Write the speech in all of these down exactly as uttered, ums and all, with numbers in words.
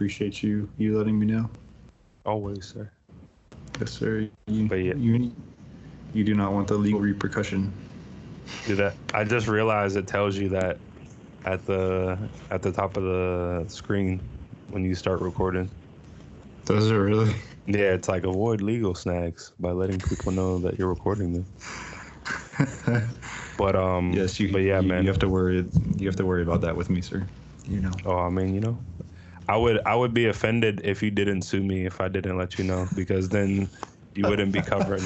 appreciate you you letting me know. Always, sir. Yes, sir. You, but yeah. you, you do not want the legal repercussion. Do that. I just realized it tells you that at the at the top of the screen when you start recording. Does it really? Yeah, it's like avoid legal snags by letting people know that you're recording them. But um, yes, you. But yeah, you, man, you have to worry. You have to worry about that with me, sir. You know. Oh, I mean, you know. I would I would be offended if you didn't sue me if I didn't let you know, because then you wouldn't be covering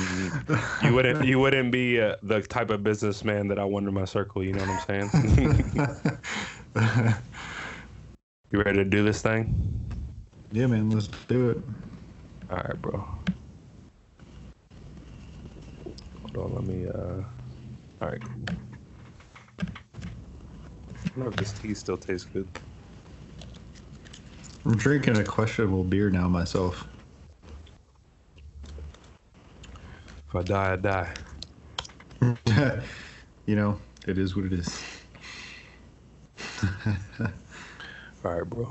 you wouldn't you wouldn't be uh, the type of businessman that I want in my circle. You know what I'm saying? You ready to do this thing? Yeah, man, let's do it. All right, bro. Hold on, let me. Uh... All right. I don't know if this tea still tastes good. I'm drinking a questionable beer now myself. If I die, I die. You know, it is what it is. All right, bro.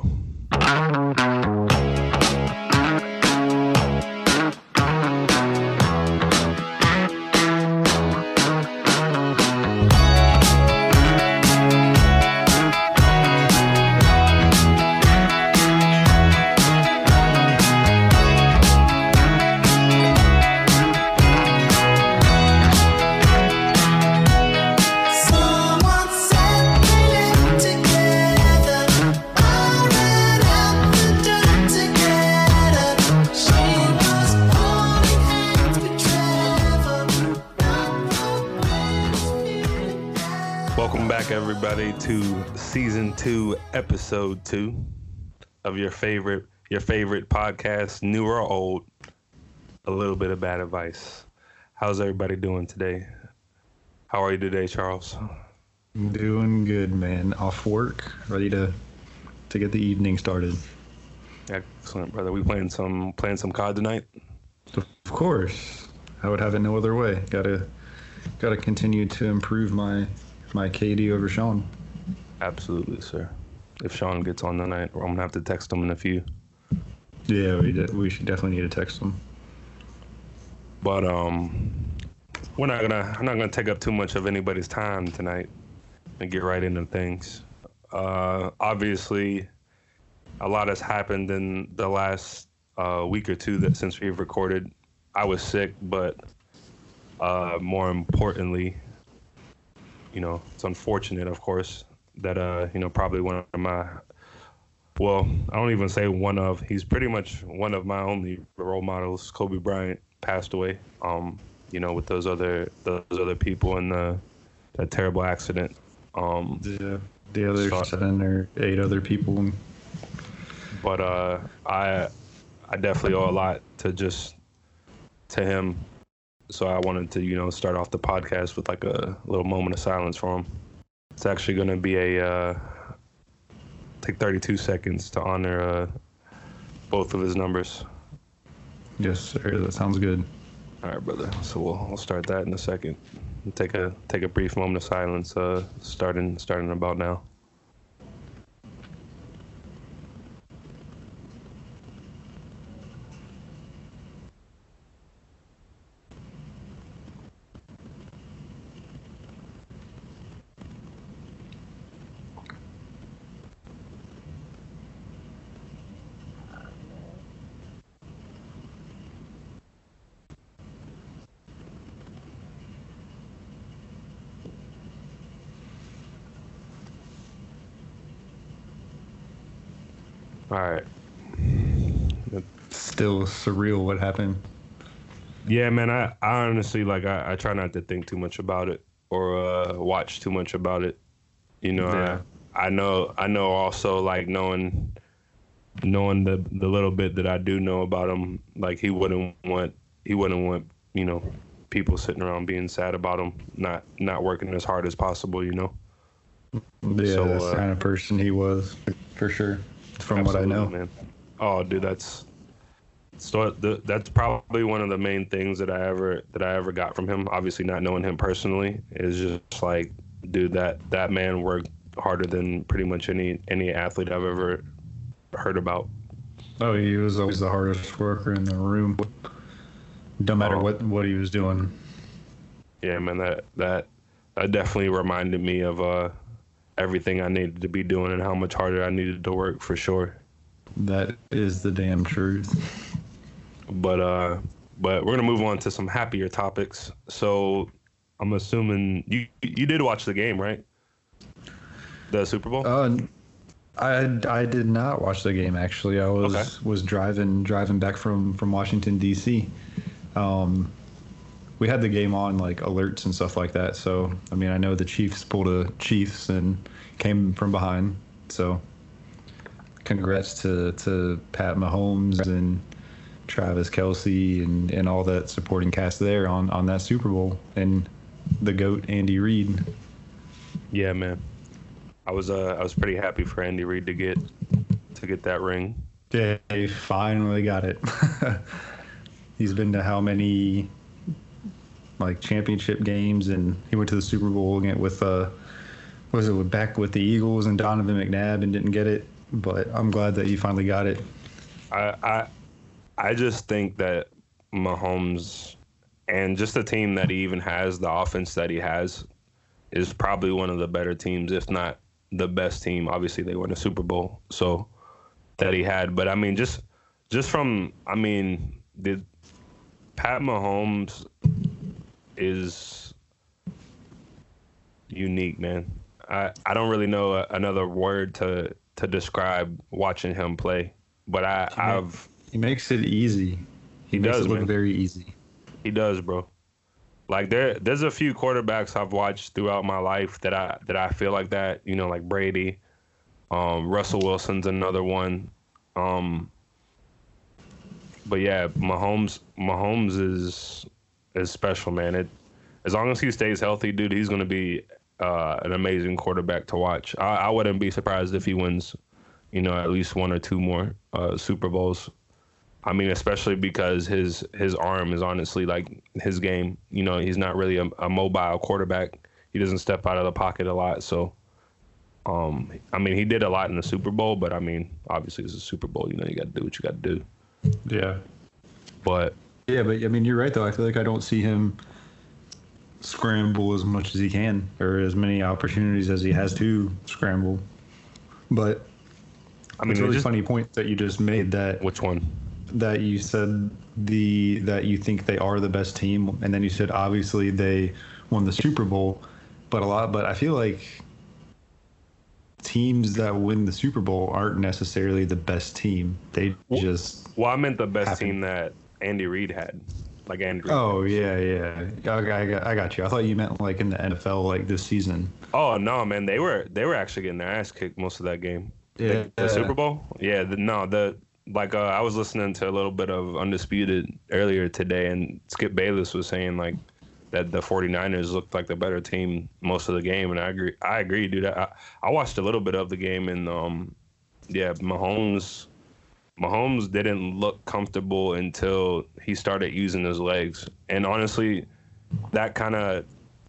To season two, episode two of your favorite your favorite podcast, new or old, a little bit of bad advice. How's everybody doing today? How are you today, Charles? I'm doing good, man. Off work, ready to to get the evening started. Excellent, brother. We playing some playing some C O D tonight? Of course. I would have it no other way. Gotta gotta continue to improve my my K D over Sean. Absolutely, sir. If Sean gets on tonight, I'm going to have to text him in a few. Yeah, we de- we should definitely need to text him. But um, we're not going to I'm not going to take up too much of anybody's time tonight and get right into things. Uh, obviously, a lot has happened in the last uh, week or two that since we've recorded. I was sick, but uh, more importantly, you know, it's unfortunate, of course, that, uh, you know, probably one of my, well, I don't even say one of, he's pretty much one of my only role models, Kobe Bryant, passed away, um, you know, with those other those other people in the that terrible accident. Um, yeah, the other so, seven or eight other people. But uh, I I definitely owe a lot to just, to him. So I wanted to, you know, start off the podcast with like a little moment of silence for him. It's actually going to be a uh, take thirty-two seconds to honor uh, both of his numbers. Yes, sir. That sounds good. All right, brother. So we'll we'll start that in a second. We'll take a take a brief moment of silence. Uh, starting starting about now. All right. Still surreal what happened. Yeah, man, I, I honestly, like, I, I try not to think too much about it or uh, watch too much about it. You know, yeah. I, I know I know also, like, knowing knowing the, the little bit that I do know about him, like, he wouldn't want, he wouldn't want, you know, people sitting around being sad about him, not, not working as hard as possible, you know? Yeah, so, that's uh, the kind of person he was, for sure. From Absolutely, what I know, man. Oh, dude, that's so. The, that's probably one of the main things that I ever that I ever got from him. Obviously, not knowing him personally, is just like, dude, that that man worked harder than pretty much any any athlete I've ever heard about. Oh, he was always the hardest worker in the room, no matter oh. what, what he was doing. Yeah, man, that that that definitely reminded me of uh, everything I needed to be doing and how much harder I needed to work, for sure. That is the damn truth. But uh, but we're gonna move on to some happier topics. So I'm assuming you you did watch the game, right? The Super Bowl? Uh, I, I did not watch the game, actually. I was okay. was driving driving back from, from Washington, D C. Um, we had the game on, like, alerts and stuff like that. So, I mean, I know the Chiefs pulled a Chiefs and came from behind. So, congrats to, to Pat Mahomes and Travis Kelce and, and all that supporting cast there on, on that Super Bowl. And the GOAT, Andy Reid. Yeah, man. I was uh, I was pretty happy for Andy Reid to get to get that ring. Yeah, he finally got it. He's been to how many like championship games, and he went to the Super Bowl again with uh, what was it with back with the Eagles and Donovan McNabb and didn't get it. But I'm glad that he finally got it. I I, I just think that Mahomes and just the team that he even has, the offense that he has, is probably one of the better teams, if not the best team. Obviously, they won the Super Bowl, so that he had. But I mean, just just from I mean, the Pat Mahomes is unique, man. I, I don't really know a, another word to to describe watching him play, but I he I've makes, he makes it easy. He, he makes does, it look man. very easy. He does, bro. Like there, there's a few quarterbacks I've watched throughout my life that I that I feel like that, you know, like Brady, um, Russell Wilson's another one, um, but yeah, Mahomes, Mahomes is is special, man. It as long as he stays healthy, dude, he's gonna be uh, an amazing quarterback to watch. I, I wouldn't be surprised if he wins, you know, at least one or two more uh, Super Bowls. I mean, especially because his his arm is honestly like his game. You know, he's not really a, a mobile quarterback. He doesn't step out of the pocket a lot. So, um, I mean, he did a lot in the Super Bowl, but I mean, obviously it's a Super Bowl. You know, you got to do what you got to do. Yeah. But. Yeah, but I mean, you're right, though. I feel like I don't see him scramble as much as he can or as many opportunities as he has to scramble. But I mean, it's a really just, funny point that you just made that. Which one? That you said the that you think they are the best team, and then you said obviously they won the Super Bowl, but a lot. But I feel like teams that win the Super Bowl aren't necessarily the best team. They just well, I meant the best happen. team that Andy Reid had, like Andy. Reid oh yeah, yeah. I got, I got you. I thought you meant like in the N F L, like this season. Oh no, man, they were they were actually getting their ass kicked most of that game. Yeah, the, the Super Bowl. Yeah, the, no the. Like, uh, I was listening to a little bit of Undisputed earlier today, and Skip Bayless was saying, like, that the 49ers looked like the better team most of the game, and I agree, I agree, dude. I, I watched a little bit of the game, and, um, yeah, Mahomes Mahomes didn't look comfortable until he started using his legs. And, honestly, that kind of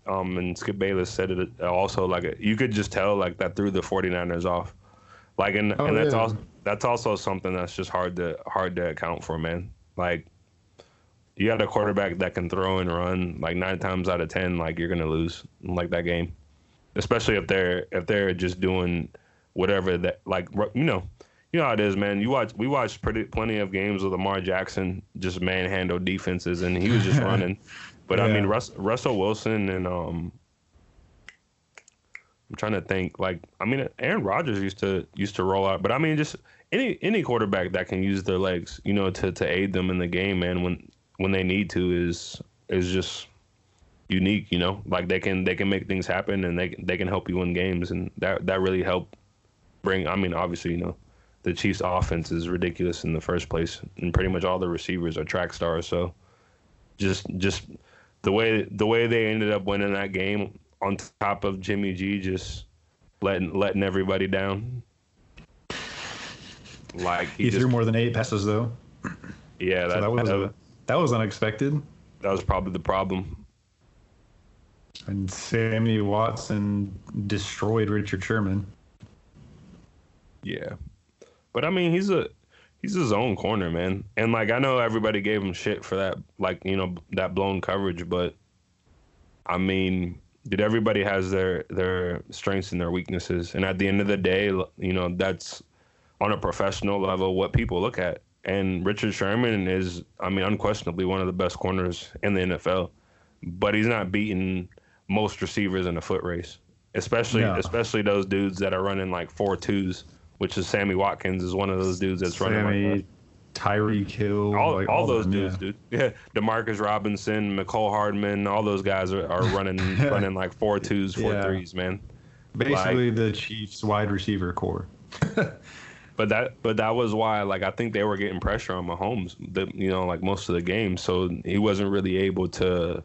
um, – and Skip Bayless said it also, like, you could just tell, like, that threw the 49ers off. Like, and, oh, and that's yeah. also – That's also something that's just hard to hard to account for, man. Like, you got a quarterback that can throw and run, like nine times out of ten, like you're gonna lose, like that game, especially if they're if they're just doing whatever that, like, you know, you know how it is, man. You watch we watched pretty plenty of games with Lamar Jackson just manhandle defenses, and he was just running. But yeah. I mean, Russ, Russell Wilson and um. I'm trying to think. Like, I mean, Aaron Rodgers used to used to roll out, but I mean, just any any quarterback that can use their legs, you know, to, to aid them in the game, man, when when they need to, is is just unique, you know. Like they can they can make things happen, and they they can help you win games, and that that really helped bring. I mean, obviously, you know, the Chiefs' offense is ridiculous in the first place, and pretty much all the receivers are track stars. So, just just the way the way they ended up winning that game. On top of Jimmy G just letting letting everybody down. Like he, he just, threw more than eight passes though. Yeah, that, so that was uh, that was unexpected. That was probably the problem. And Sammy Watson destroyed Richard Sherman. Yeah, but I mean, he's a he's his own corner, man. And, like, I know everybody gave him shit for that, like, you know, that blown coverage. But, I mean, dude, everybody has their, their strengths and their weaknesses. And at the end of the day, you know, that's on a professional level what people look at. And Richard Sherman is, I mean, unquestionably one of the best corners in the N F L. But he's not beating most receivers in a foot race, especially no. especially those dudes that are running, like, four twos, which is Sammy Watkins is one of those dudes that's Sammy, running like that. Tyreek Hill. All, like all, all those them, dudes, yeah. dude. Yeah, DeMarcus Robinson, Mecole Hardman, all those guys are, are running running like four twos, four yeah. threes, man. Basically like, the Chiefs wide receiver core. But that but that was why, like, I think they were getting pressure on Mahomes, the, you know, like most of the game. So he wasn't really able to,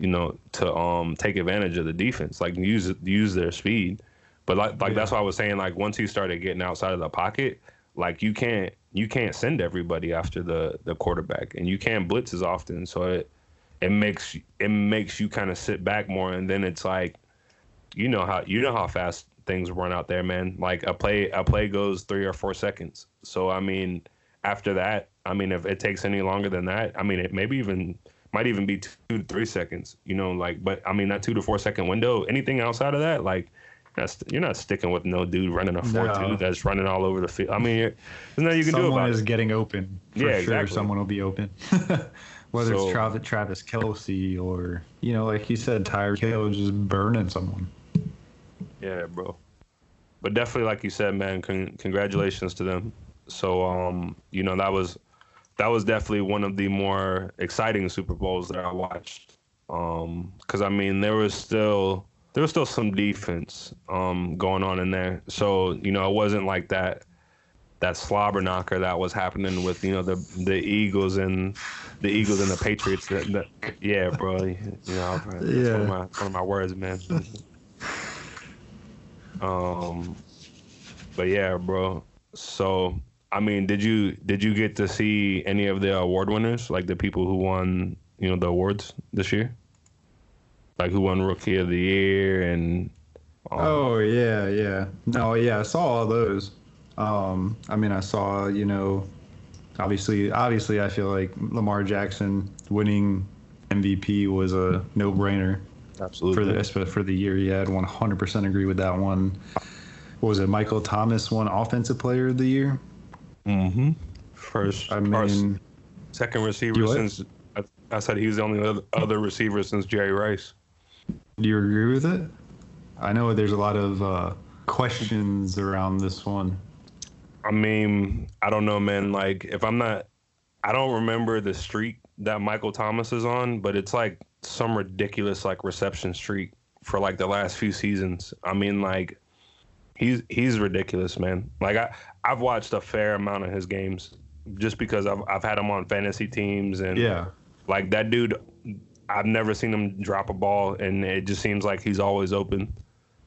you know, to um take advantage of the defense, like use use their speed. But like, like yeah. that's why I was saying, like, once he started getting outside of the pocket, like, you can't you can't send everybody after the, the quarterback, and you can't blitz as often. So it it makes it makes you kind of sit back more, and then it's like, you know how you know how fast things run out there, man. Like a play a play goes three or four seconds. So I mean, after that, I mean, if it takes any longer than that, I mean, it maybe even might even be two to three seconds. You know, like, but I mean, that two to four second window. Anything outside of that, like. That's, you're not sticking with no dude running a four two no. that's running all over the field. I mean, there's nothing you can someone do about it. Someone is getting open. For yeah, sure exactly. Someone will be open. Whether so, it's Travis, Travis Kelce or, you know, like you said, Tyreek Hill just burning someone. Yeah, bro. But definitely, like you said, man, con- congratulations to them. So, um, you know, that was that was definitely one of the more exciting Super Bowls that I watched. Um, 'cause, I mean, there was still... There was still some defense um, going on in there. So, you know, it wasn't like that that slobber knocker that was happening with, you know, the the Eagles and the Eagles and the Patriots. That, that, yeah, bro. You know, that's yeah. one, of my, one of my words, man. um, But, yeah, bro. So, I mean, did you did you get to see any of the award winners, like the people who won, you know, the awards this year? Like who won Rookie of the Year and um. oh yeah yeah no yeah I saw all those. Um, I mean I saw you know obviously obviously I feel like Lamar Jackson winning M V P was a no brainer. Absolutely for the for the year he had. one hundred percent agree with that one. What was it? Michael Thomas won Offensive Player of the Year. Mm-hmm. First, I mean, second receiver since I, I said he was the only other receiver since Jerry Rice. Do you agree with it? I know there's a lot of uh, questions around this one. I mean, I don't know, man. Like, if I'm not, I don't remember the streak that Michael Thomas is on, but it's like some ridiculous like reception streak for like the last few seasons. I mean, like he's he's ridiculous, man. Like I I've watched a fair amount of his games just because I've I've had him on fantasy teams and yeah, like that dude. I've never seen him drop a ball, and it just seems like he's always open.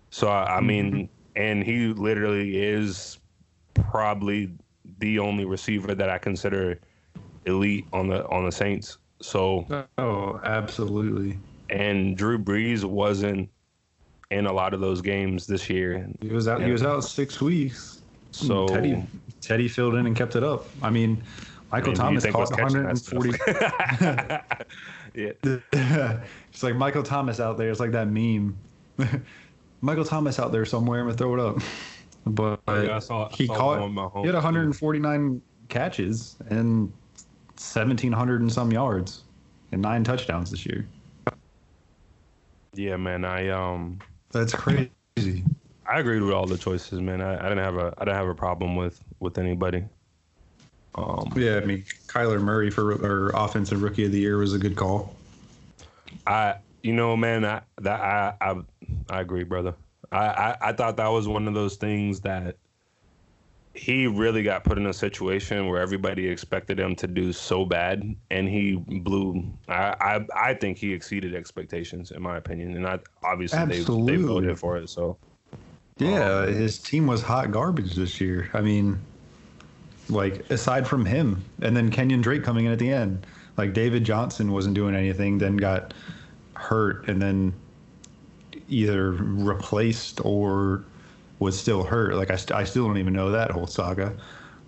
So, I mean, mm-hmm. and he literally is probably the only receiver that I consider elite on the on the Saints. So, oh, absolutely. And Drew Brees wasn't in a lot of those games this year. He was out. Yeah. He was out six weeks. So Teddy, Teddy filled in and kept it up. I mean, Michael I mean, Thomas caught one hundred forty. Yeah. It's like Michael Thomas out there. It's like that meme. Michael Thomas out there somewhere. I'm going to throw it up. But oh, yeah, I saw, he I saw caught, on my home. He had one hundred forty-nine catches and seventeen hundred and some yards and nine touchdowns this year. Yeah, man. I, um, that's crazy. I agreed with all the choices, man. I, I didn't have a, I didn't have a problem with, with anybody. Um, yeah, I mean, Kyler Murray for or Offensive Rookie of the Year was a good call. I, you know, man, I that I I, I agree, brother. I, I, I thought that was one of those things that he really got put in a situation where everybody expected him to do so bad, and he blew. I I, I think he exceeded expectations, in my opinion, and I obviously they, they voted for it. So yeah, um, his team was hot garbage this year. I mean. Like, aside from him, and then Kenyan Drake coming in at the end. Like, David Johnson wasn't doing anything, then got hurt, and then either replaced or was still hurt. Like, I, st- I still don't even know that whole saga.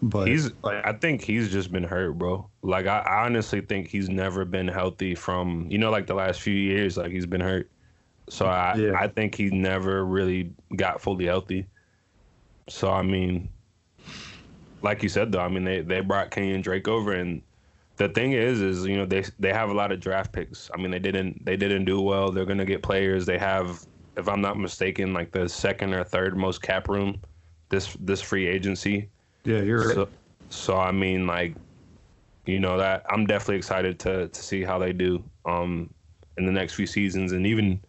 But he's like, I think he's just been hurt, bro. Like, I, I honestly think he's never been healthy from, you know, like the last few years, like he's been hurt. So I, yeah. I think he never really got fully healthy. So, I mean, like you said, though, I mean, they, they brought Kenyan Drake over. And the thing is, is, you know, they they have a lot of draft picks. I mean, they didn't they didn't do well. They're going to get players. They have, if I'm not mistaken, like the second or third most cap room this this free agency. Yeah, you're right. So, so I mean, like, you know, that I'm definitely excited to, to see how they do um, in the next few seasons. And even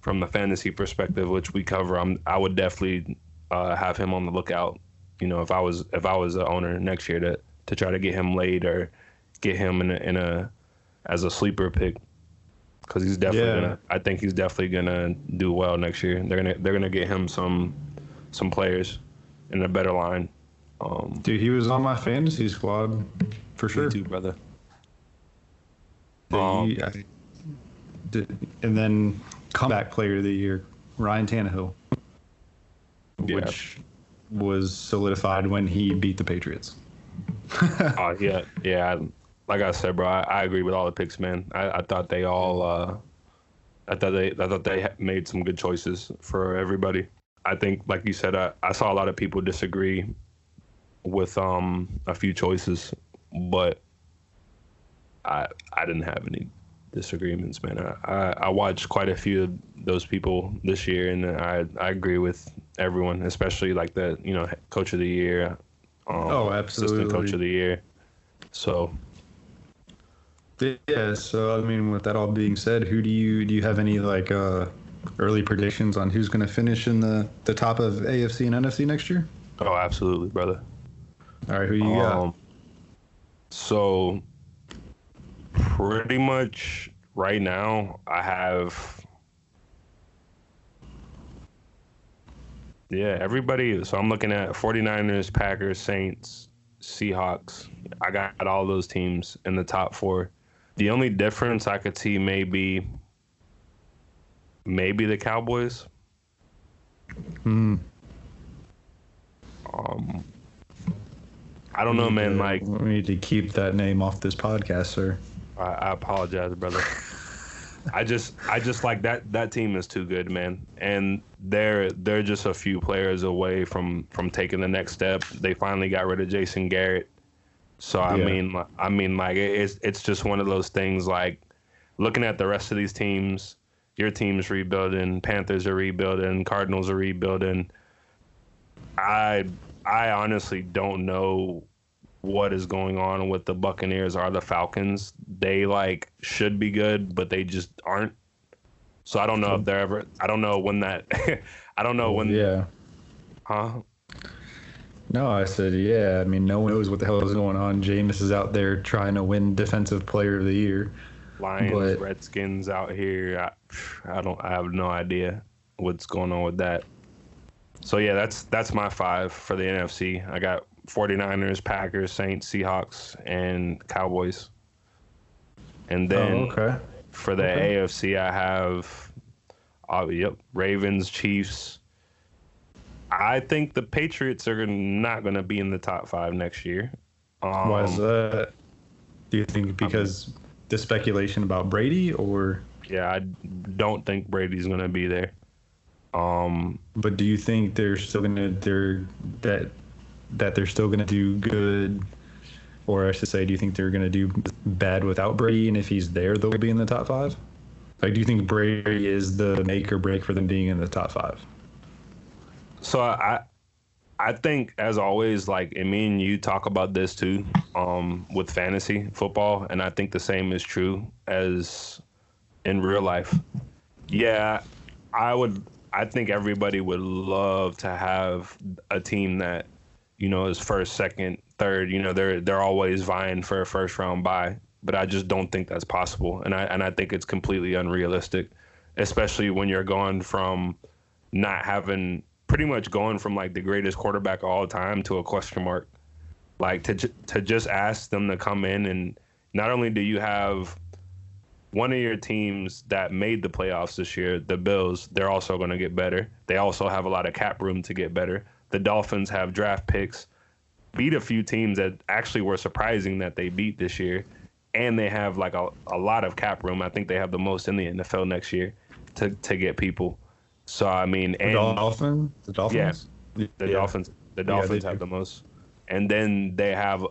from the fantasy perspective, which we cover, I'm, I would definitely uh, have him on the lookout. You know, if I was if I was an owner next year to to try to get him laid or get him in a, in a as a sleeper pick, because he's definitely yeah. gonna. I think he's definitely gonna do well next year. They're gonna they're gonna get him some some players in a better line. Um, Dude, he was on my fantasy squad for sure. Me too, brother. The, um, I, did, and then comeback player of the year, Ryan Tannehill, yeah. which was solidified when he beat the Patriots. uh, yeah, yeah. Like I said, bro, I, I agree with all the picks, man. I, I thought they all, uh, I thought they, I thought they made some good choices for everybody. I think, like you said, I, I saw a lot of people disagree with um a few choices, but I I didn't have any disagreements, man. I, I, I watched quite a few of those people this year, and I I agree with everyone, especially like the you know coach of the year, um, oh absolutely, assistant coach of the year. So yeah, so I mean, with that all being said, who do you do you have any like uh early predictions on who's going to finish in the the top of A F C and N F C next year? Oh, absolutely, brother. All right, who you got? Um, so, pretty much right now, I have... Yeah, everybody. So, I'm looking at forty-niners, Packers, Saints, Seahawks. I got all those teams in the top four. The only difference I could see may be maybe the Cowboys. Hmm. Um... I don't know, man. To, like, we need to keep that name off this podcast, sir. I, I apologize, brother. I just, I just like that. That team is too good, man. And they're they're just a few players away from, from taking the next step. They finally got rid of Jason Garrett. So I yeah. mean, I mean, like it's it's just one of those things. Like looking at the rest of these teams, your team's rebuilding. Panthers are rebuilding. Cardinals are rebuilding. I. I honestly don't know what is going on with the Buccaneers or the Falcons. They like should be good, but they just aren't. So I don't know if they're ever. I don't know when that. I don't know when. Yeah. Huh. No, I said yeah. I mean, no one knows what the hell is going on. Jameis is out there trying to win Defensive Player of the Year. Lions, but... Redskins out here. I, I don't. I have no idea what's going on with that. So, yeah, that's that's my five for the N F C. I got forty-niners, Packers, Saints, Seahawks, and Cowboys. And then oh, okay. for the okay. A F C, I have uh, yep, Ravens, Chiefs. I think the Patriots are not going to be in the top five next year. Um, Why is that? Do you think because I'm, the speculation about Brady or? Yeah, I don't think Brady's going to be there. Um, but do you think they're still gonna they're that that they're still gonna do good, or I should say, do you think they're gonna do bad without Brady? And if he's there, they'll be in the top five. Like, do you think Brady is the make or break for them being in the top five? So I, I think as always, like I mean, you talk about this too, um, with fantasy football, and I think the same is true as in real life. Yeah, I would. I think everybody would love to have a team that, you know, is first, second, third. You know, they're they're always vying for a first round bye. But I just don't think that's possible, and I and I think it's completely unrealistic, especially when you're going from not having pretty much going from like the greatest quarterback of all time to a question mark. Like to to just ask them to come in, and not only do you have one of your teams that made the playoffs this year, the Bills, they're also going to get better. They also have a lot of cap room to get better. The Dolphins have draft picks. beat a few teams that actually were surprising that they beat this year. And they have like a, a lot of cap room. I think they have the most in the N F L next year to, to get people. So, I mean, and the Dolphins, the Dolphins, yeah, the yeah. Dolphins, the Dolphins yeah, have do. the most. And then they have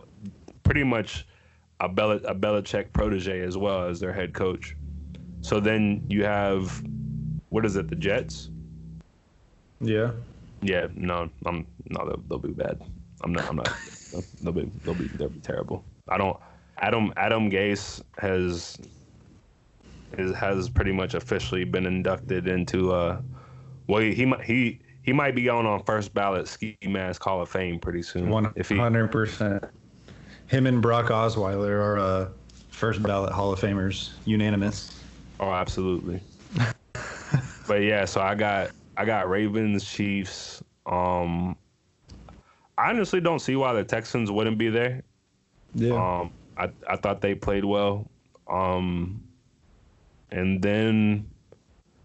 pretty much a, Bel- a Belichick protege as well as their head coach. So then you have, what is it, the Jets? Yeah. Yeah, no, I'm no, they'll, they'll be bad. I'm not, I'm not, they'll be, they'll be, they'll be terrible. I don't, Adam, Adam Gase has, is, has pretty much officially been inducted into, uh, well, he, he, he, he might be going on first ballot Ski Mask Hall of Fame pretty soon. one hundred percent. Him and Brock Osweiler are uh, first ballot Hall of Famers, unanimous. Oh, absolutely. But yeah, so I got I got Ravens, Chiefs. Um, I honestly don't see why the Texans wouldn't be there. Yeah. Um, I I thought they played well. Um, and then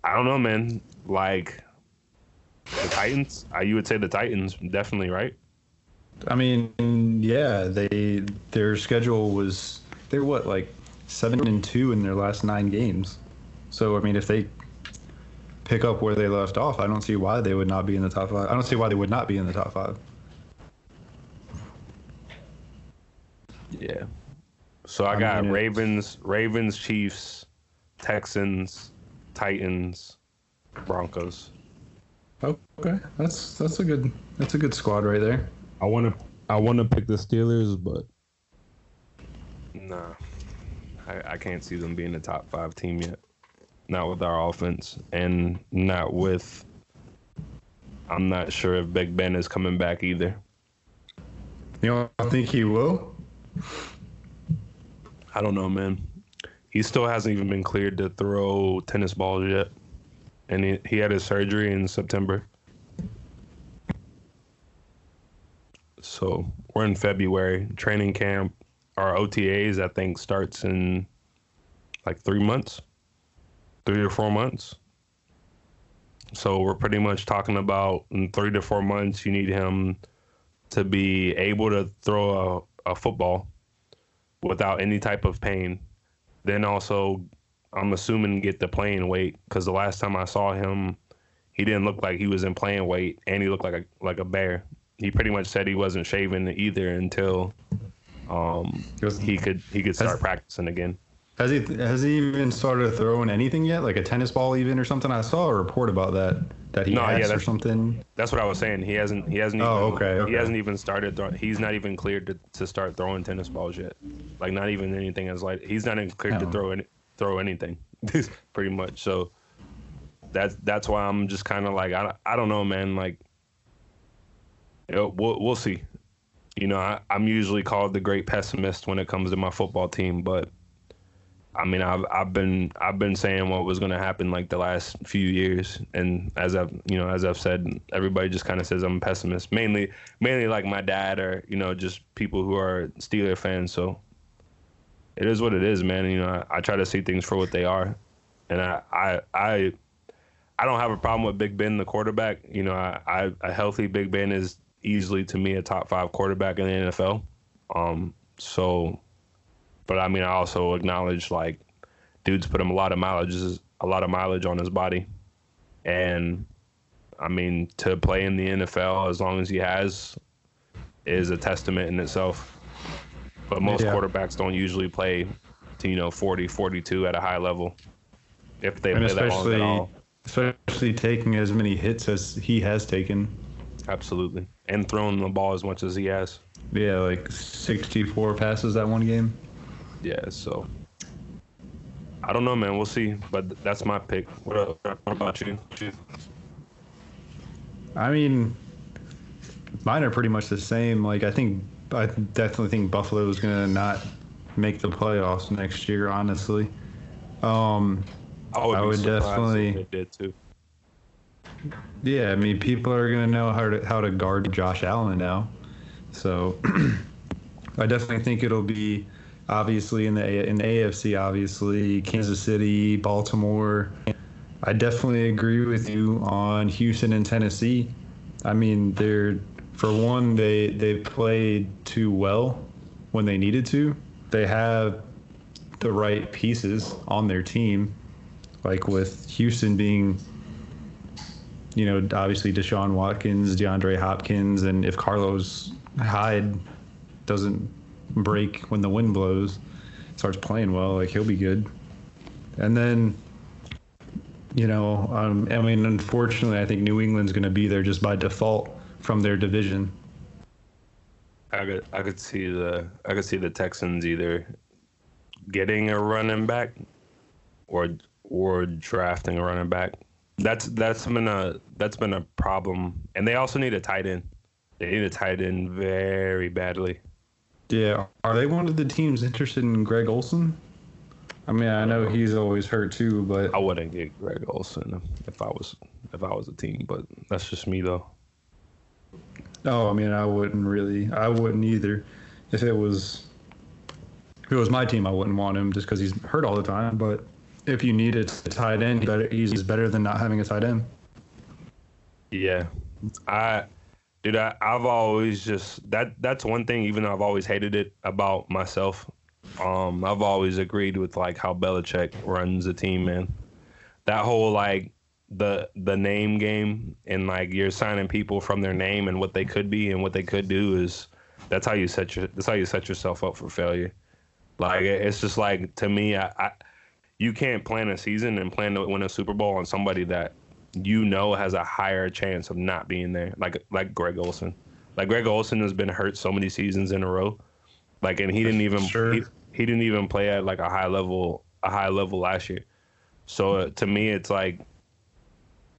I don't know, man. Like the Titans, I, you would say the Titans definitely, right? I mean, yeah, they their schedule was they're what like seven and two in their last nine games. So I mean, if they pick up where they left off, I don't see why they would not be in the top five. I don't see why they would not be in the top five. Yeah. So I, I got mean, Ravens, Ravens, Chiefs, Texans, Titans, Broncos. Okay, that's that's a good that's a good squad right there. I want to I want to pick the Steelers, but nah, I, I can't see them being a top five team yet. Not with our offense, and not with. I'm not sure if Big Ben is coming back either. You don't think he will? I don't know, man. He still hasn't even been cleared to throw tennis balls yet, and he, he had his surgery in September. So we're in February. Training camp, our O T As, I think, starts in like three months, three or four months. So we're pretty much talking about in three to four months, you need him to be able to throw a, a football without any type of pain. Then also, I'm assuming get the playing weight, because the last time I saw him, he didn't look like he was in playing weight, and he looked like a like a bear. He pretty much said he wasn't shaving either until um, he could he could start has, practicing again. Has he has he even started throwing anything yet? Like a tennis ball even or something? I saw a report about that that he no, asked yeah, or something. That's what I was saying. He hasn't he hasn't. Even, oh, okay, okay. He hasn't even started throwing. He's not even cleared to, to start throwing tennis balls yet. Like not even anything as like he's not even cleared oh. to throw any, throw anything. Pretty much. So that's that's why I'm just kind of like I I don't know, man. Like. We'll, we'll see. You know, I, I'm usually called the great pessimist when it comes to my football team, but I mean, I've I've been I've been saying what was going to happen like the last few years, and as I've you know as I've said, everybody just kind of says I'm a pessimist, mainly mainly like my dad or you know just people who are Steeler fans. So it is what it is, man. You know, I, I try to see things for what they are, and I I. I I don't have a problem with Big Ben, the quarterback. You know, I, I a healthy Big Ben is easily to me a top five quarterback in the N F L. Um, so, but I mean, I also acknowledge like dude's put him a lot of mileage, a lot of mileage on his body, and I mean to play in the N F L as long as he has is a testament in itself. But most yeah. quarterbacks don't usually play to you know forty, forty-two at a high level if they and play that long at all. Especially taking as many hits as he has taken. Absolutely. And throwing the ball as much as he has. Yeah, like sixty-four passes that one game. Yeah, so. I don't know, man. We'll see. But that's my pick. What, up? what about you? I mean, mine are pretty much the same. Like, I think, I definitely think Buffalo is going to not make the playoffs next year, honestly. Um,. I would, I would definitely. They did too. Yeah, I mean, people are gonna know how to how to guard Josh Allen now, so I definitely think it'll be obviously in the in the A F C, obviously Kansas City, Baltimore. I definitely agree with you on Houston and Tennessee. I mean, they're For one, they they played too well when they needed to. They have the right pieces on their team, like with Houston being, you know, obviously Deshaun Watkins, DeAndre Hopkins, and if Carlos Hyde doesn't break when the wind blows, starts playing well, like he'll be good. And then, you know, um, I mean, unfortunately, I think New England's going to be there just by default from their division. I could I could see the I could see the Texans either getting a running back or or drafting a running back. That's that's been a that's been a problem, and they also need a tight end. They need a tight end very badly. Yeah, are they one of the teams interested in Greg Olsen? I mean, I know he's always hurt too, but I wouldn't get Greg Olsen if I was if I was a team, but that's just me though. No, I mean, I wouldn't really. I wouldn't either. If it was if it was my team, I wouldn't want him just because he's hurt all the time. But if you need a tight end, better he's better than not having a tight end. Yeah, I. Dude, I, I've always just that that's one thing, even though I've always hated it about myself. Um, I've always agreed with like how Belichick runs a team, man. That whole like the the name game and like you're signing people from their name and what they could be and what they could do is that's how you set your that's how you set yourself up for failure. Like it's just like to me, I, I you can't plan a season and plan to win a Super Bowl on somebody that you know has a higher chance of not being there, like like Greg Olsen. Like Greg Olsen has been hurt so many seasons in a row. Like and he didn't even sure. he, he didn't even play at like a high level a high level last year. So uh, to me, it's like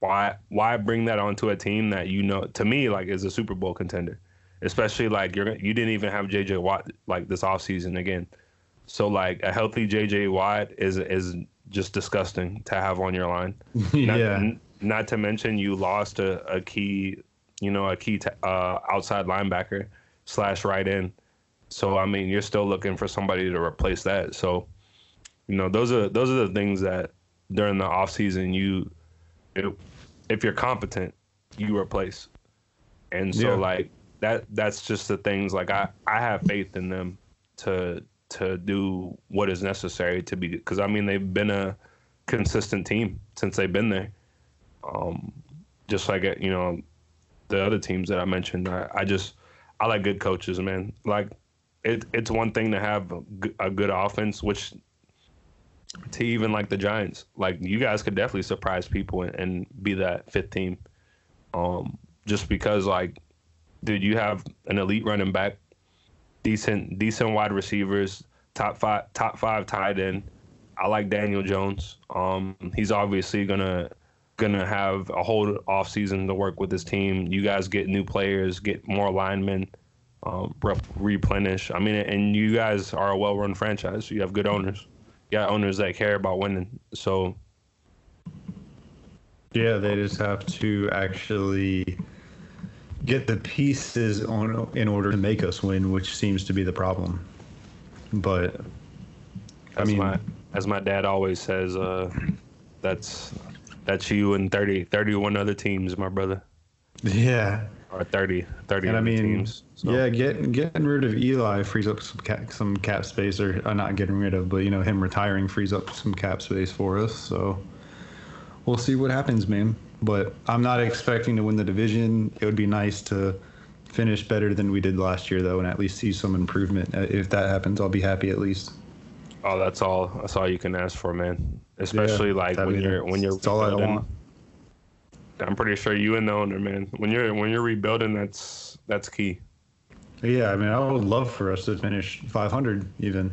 why why bring that onto a team that you know to me like is a Super Bowl contender, especially like you're you didn't even have J J Watt like this offseason again. So like a healthy J J Watt is is just disgusting to have on your line. Not, yeah. Not to mention you lost a, a key, you know, a key t- uh, outside linebacker slash right end. So, I mean, you're still looking for somebody to replace that. So, you know, those are those are the things that during the offseason you, it, if you're competent, you replace. And so, yeah. like, that that's just the things, like, I, I have faith in them to to do what is necessary to be, because, I mean, they've been a consistent team since they've been there. Um, just like, you know, the other teams that I mentioned, I, I just, I like good coaches, man. Like, it, it's one thing to have a, a good offense, which to even like the Giants, like you guys could definitely surprise people and, and be that fifth team. Um, just because like, dude, you have an elite running back, decent, decent wide receivers, top five, top five tight end. I like Daniel Jones. Um, he's obviously going to, gonna have a whole off season to work with this team. You guys get new players, get more linemen, um, rep- replenish. I mean, and you guys are a well-run franchise. You have good owners. You got owners that care about winning. So, yeah, they just have to actually get the pieces on in order to make us win, which seems to be the problem. But I as mean, my, as my dad always says, uh, that's. That's you and thirty, thirty-one other teams, my brother. Yeah. Or thirty, thirty and other I mean, teams. So. Yeah, get, getting rid of Eli frees up some cap, some cap space, or uh, not getting rid of, but, you know, him retiring frees up some cap space for us. So we'll see what happens, man. But I'm not expecting to win the division. It would be nice to finish better than we did last year, though, and at least see some improvement. If that happens, I'll be happy at least. Oh, that's all. That's all you can ask for, man. Especially yeah, like when means, you're when you're that's all I want. I'm pretty sure you and the owner, man. When you're when you're rebuilding, that's that's key. Yeah, I mean, I would love for us to finish five hundred even.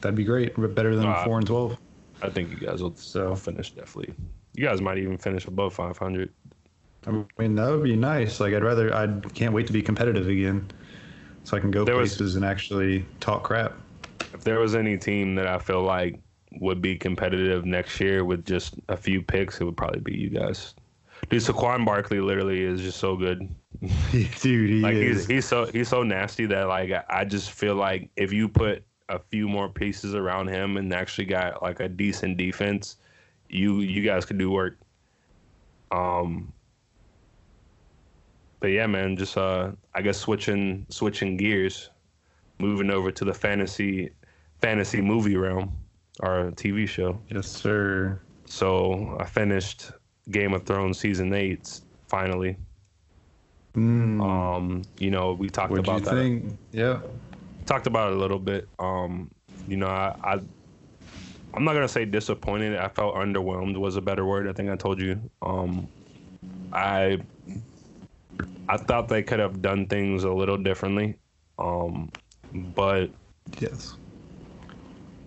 That'd be great. Better than uh, four and twelve. I think you guys will so. finish definitely. You guys might even finish above five hundred. I mean, that would be nice. Like, I'd rather. I can't wait to be competitive again, so I can go there places was, and actually talk crap. If there was any team that I feel like would be competitive next year with just a few picks, it would probably be you guys. Dude, Saquon Barkley literally is just so good. Dude, he like is. He's, he's so he's so nasty that like I just feel like if you put a few more pieces around him and actually got like a decent defense, you you guys could do work. Um, But yeah, man, just uh, I guess switching switching gears, moving over to the fantasy fantasy movie realm, our T V show. Yes, sir. So I finished Game of Thrones season eight finally. Mm. Um, you know, we talked What'd about you that. Think? Yeah, talked about it a little bit. Um, you know, I, I I'm not gonna say disappointed. I felt underwhelmed was a better word. I think I told you. Um, I. I thought they could have done things a little differently, um, but yes,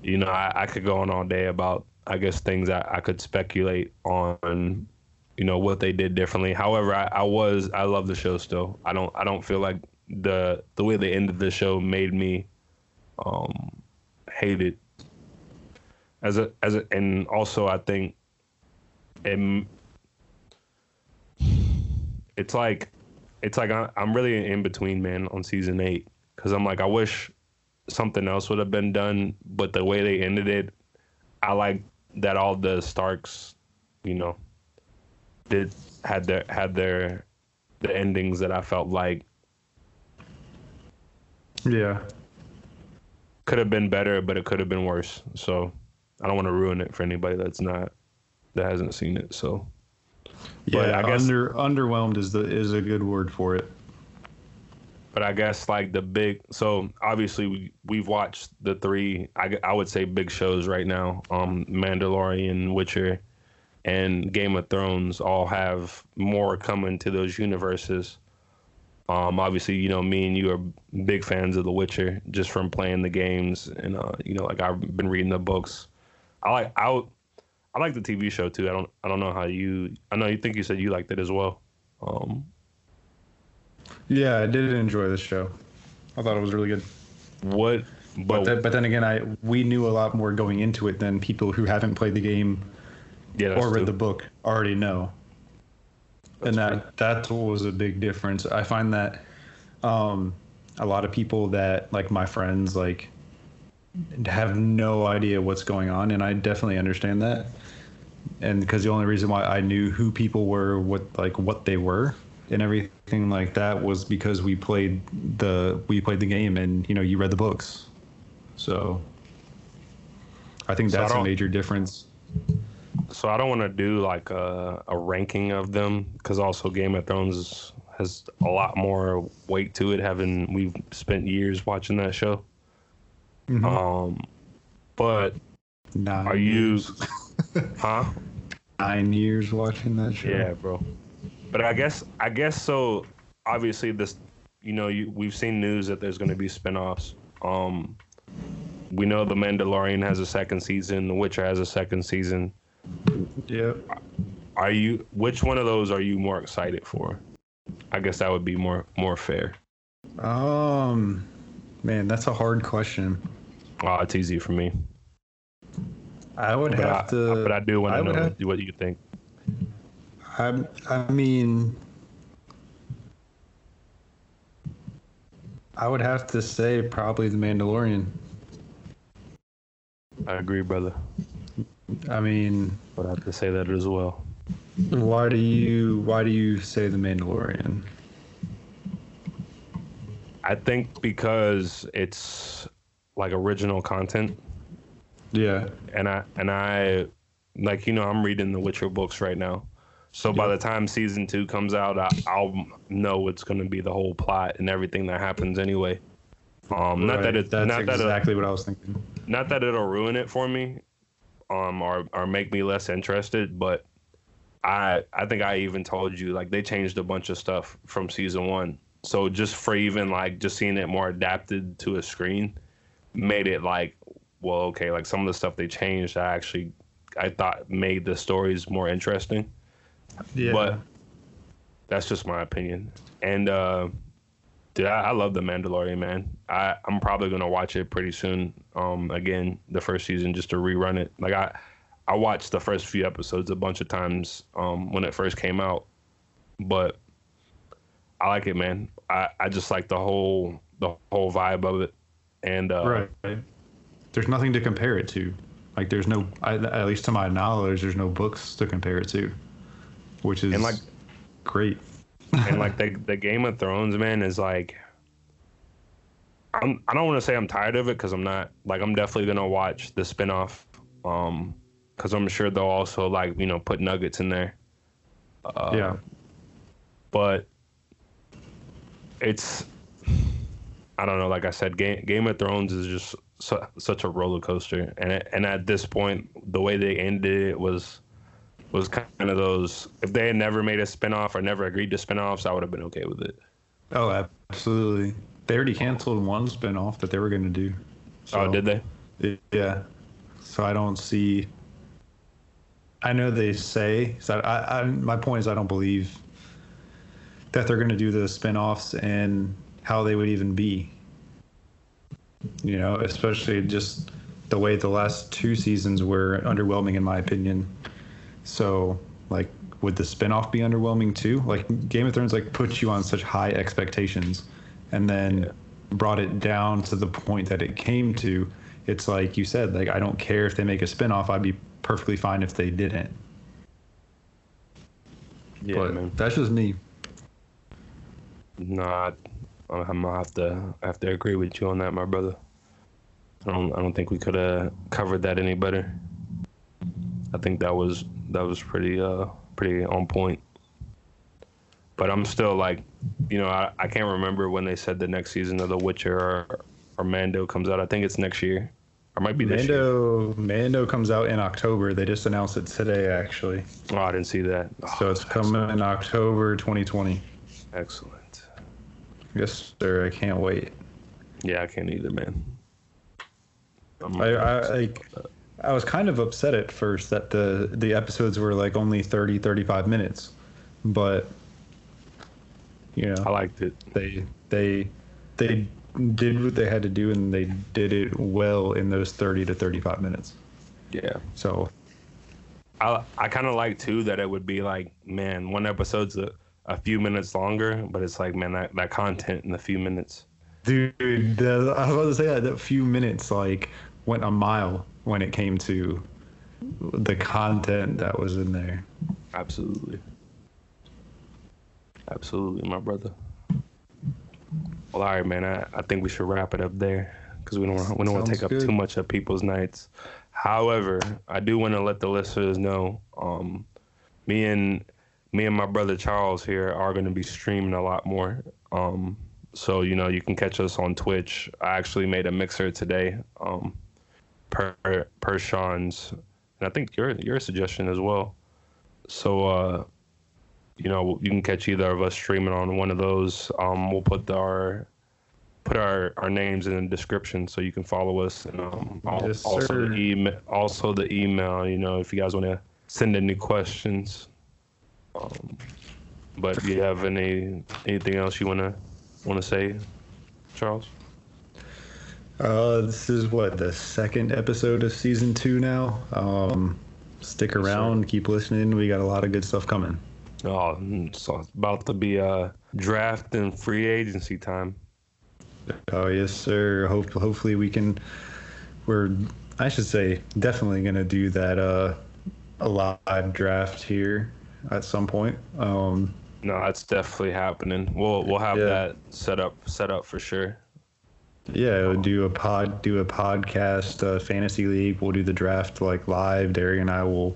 you know, I, I could go on all day about, I guess, things I, I could speculate on, you know, what they did differently. However, I, I was I love the show still. I don't I don't feel like the the way they ended the show made me um, hate it. As a as a, and also I think it, it's like. It's like I'm really an in-between man on season eight because I'm like, I wish something else would have been done, but the way they ended it, I like that all the Starks, you know, did had their had their the endings that I felt like, yeah, could have been better, but it could have been worse. So I don't want to ruin it for anybody that's not that hasn't seen it. So. Yeah, but I guess, under underwhelmed is the is a good word for it. But I guess like the big, so obviously we we've watched the three I, I would say big shows right now. Um, Mandalorian, Witcher, and Game of Thrones all have more coming to those universes. Um, obviously, you know, me and you are big fans of The Witcher just from playing the games and uh, you know, like I've been reading the books. I like I. I like the T V show too. I don't. I don't know how you. I know you think you said you liked it as well. Um, yeah, I did enjoy this show. I thought it was really good. What? But but, that, but then again, I we knew a lot more going into it than people who haven't played the game yeah, or read true. the book already know. That's and that that was a big difference. I find that um, a lot of people that like my friends like. have no idea what's going on, and I definitely understand that. And because the only reason why I knew who people were, what like what they were, and everything like that was because we played the we played the game, and you know you read the books. So I think that's so I a major difference. So I don't want to do like a, a ranking of them because also Game of Thrones has a lot more weight to it. Having we've spent years watching that show. Mm-hmm. Um, but Nine are you, huh? Nine years watching that show. Yeah, bro. But I guess, I guess so. Obviously, this, you know, you, we've seen news that there's going to be spinoffs. Um, we know The Mandalorian has a second season. The Witcher has a second season. Yeah. Are you? Which one of those are you more excited for? I guess that would be more more fair. Um. Man, that's a hard question. Oh, it's easy for me. I would but have I, to... But I do want to know have, what you think. I, I mean... I would have to say probably The Mandalorian. I agree, brother. I mean... I would have to say that as well. Why do you, why do you say The Mandalorian? I think because it's like original content. Yeah. And I and I like you know I'm reading the Witcher books right now, so yeah. by the time season two comes out, I, I'll know it's going to be the whole plot and everything that happens anyway. Um, not right. that it that's not exactly that what I was thinking. Not that it'll ruin it for me, um, or or make me less interested, but I I think I even told you like they changed a bunch of stuff from season one. So just for even like just seeing it more adapted to a screen made it like, well, okay, like some of the stuff they changed, I actually, I thought made the stories more interesting. Yeah. But that's just my opinion. And, uh, dude, I, I love The Mandalorian, man. I, I'm probably going to watch it pretty soon. Um, again, the first season just to rerun it. Like I, I watched the first few episodes a bunch of times um, when it first came out, but I like it, man. I, I just like the whole the whole vibe of it, and uh, right. There's nothing to compare it to. Like there's no, I, at least to my knowledge, there's no books to compare it to, which is and like great. And like the the Game of Thrones, man, is like, I'm, I don't want to say I'm tired of it because I'm not. Like, I'm definitely gonna watch the spinoff, um, because I'm sure they'll also, like, you know, put nuggets in there. Uh, yeah. But it's, I don't know. Like I said, Game, Game of Thrones is just su- such a roller coaster, and it, and at this point, the way they ended it was was kind of those. If they had never made a spinoff or never agreed to spinoffs, I would have been okay with it. Oh, absolutely. They already canceled one spinoff that they were going to do. So, oh, did they? Yeah. So I don't see. I know they say. So I, I, my point is, I don't believe that they're going to do those spinoffs and how they would even be. You know, especially just the way the last two seasons were underwhelming, in my opinion. So, like, would the spinoff be underwhelming too? Like, Game of Thrones, like, puts you on such high expectations. And then yeah. brought it down to the point that it came to. It's like you said, like, I don't care if they make a spinoff. I'd be perfectly fine if they didn't. Yeah, but man, that's just me. Nah, I'm gonna have to I have to agree with you on that, my brother. I don't I don't think we could have covered that any better. I think that was that was pretty uh pretty on point. But I'm still like, you know, I, I can't remember when they said the next season of The Witcher or, or Mando comes out. I think it's next year. Or it might be this Mando, year. Mando comes out in October. They just announced it today, actually. Oh, I didn't see that. So oh, it's coming excellent. in October twenty twenty. Excellent. Yes, sir. I can't wait. Yeah, I can't either, man. I'm I I, I, I was kind of upset at first that the, the episodes were like only thirty, thirty-five minutes. But... You know, I liked it. They they they did what they had to do, and they did it well in those thirty to thirty-five minutes. Yeah. So I I kind of like too that it would be like, man, one episode's a, a few minutes longer, but it's like, man, that, that content in the few minutes. Dude, the, I was about to say that that few minutes like went a mile when it came to the content that was in there. Absolutely. Absolutely, my brother. Well, all right, man. I, I think we should wrap it up there because we don't wanna, we don't want to take good. up too much of people's nights. However, I do want to let the listeners know, um, me and me and my brother Charles here are going to be streaming a lot more. Um, so you know, you can catch us on Twitch. I actually made a mixer today, um, per per Sean's, and I think your your suggestion as well. So. Uh, You know, you can catch either of us streaming on one of those. Um, we'll put our put our, our names in the description so you can follow us. And um, yes, also sir. the email. Also the email. You know, if you guys want to send in any questions. Um, but do you have any anything else you wanna wanna say, Charles? Uh, this is what, the second episode of season two now. Um, stick around, sure. Keep listening. We got a lot of good stuff coming. Oh, so it's about to be uh, draft and free agency time. Oh, yes, sir. Hope, hopefully we can, we're, I should say, definitely going to do that uh, a live draft here at some point. Um, no, that's definitely happening. We'll we'll have yeah. that set up set up for sure. Yeah, we'll do a pod, do a podcast, uh, fantasy league. We'll do the draft like live. Darian and I will,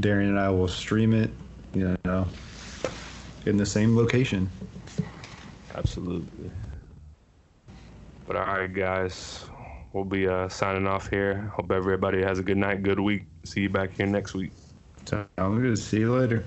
Darian and I will stream it. You know, in the same location. Absolutely. But all right, guys, we'll be uh, signing off here. Hope everybody has a good night, good week. See you back here next week. Sounds good. See you later.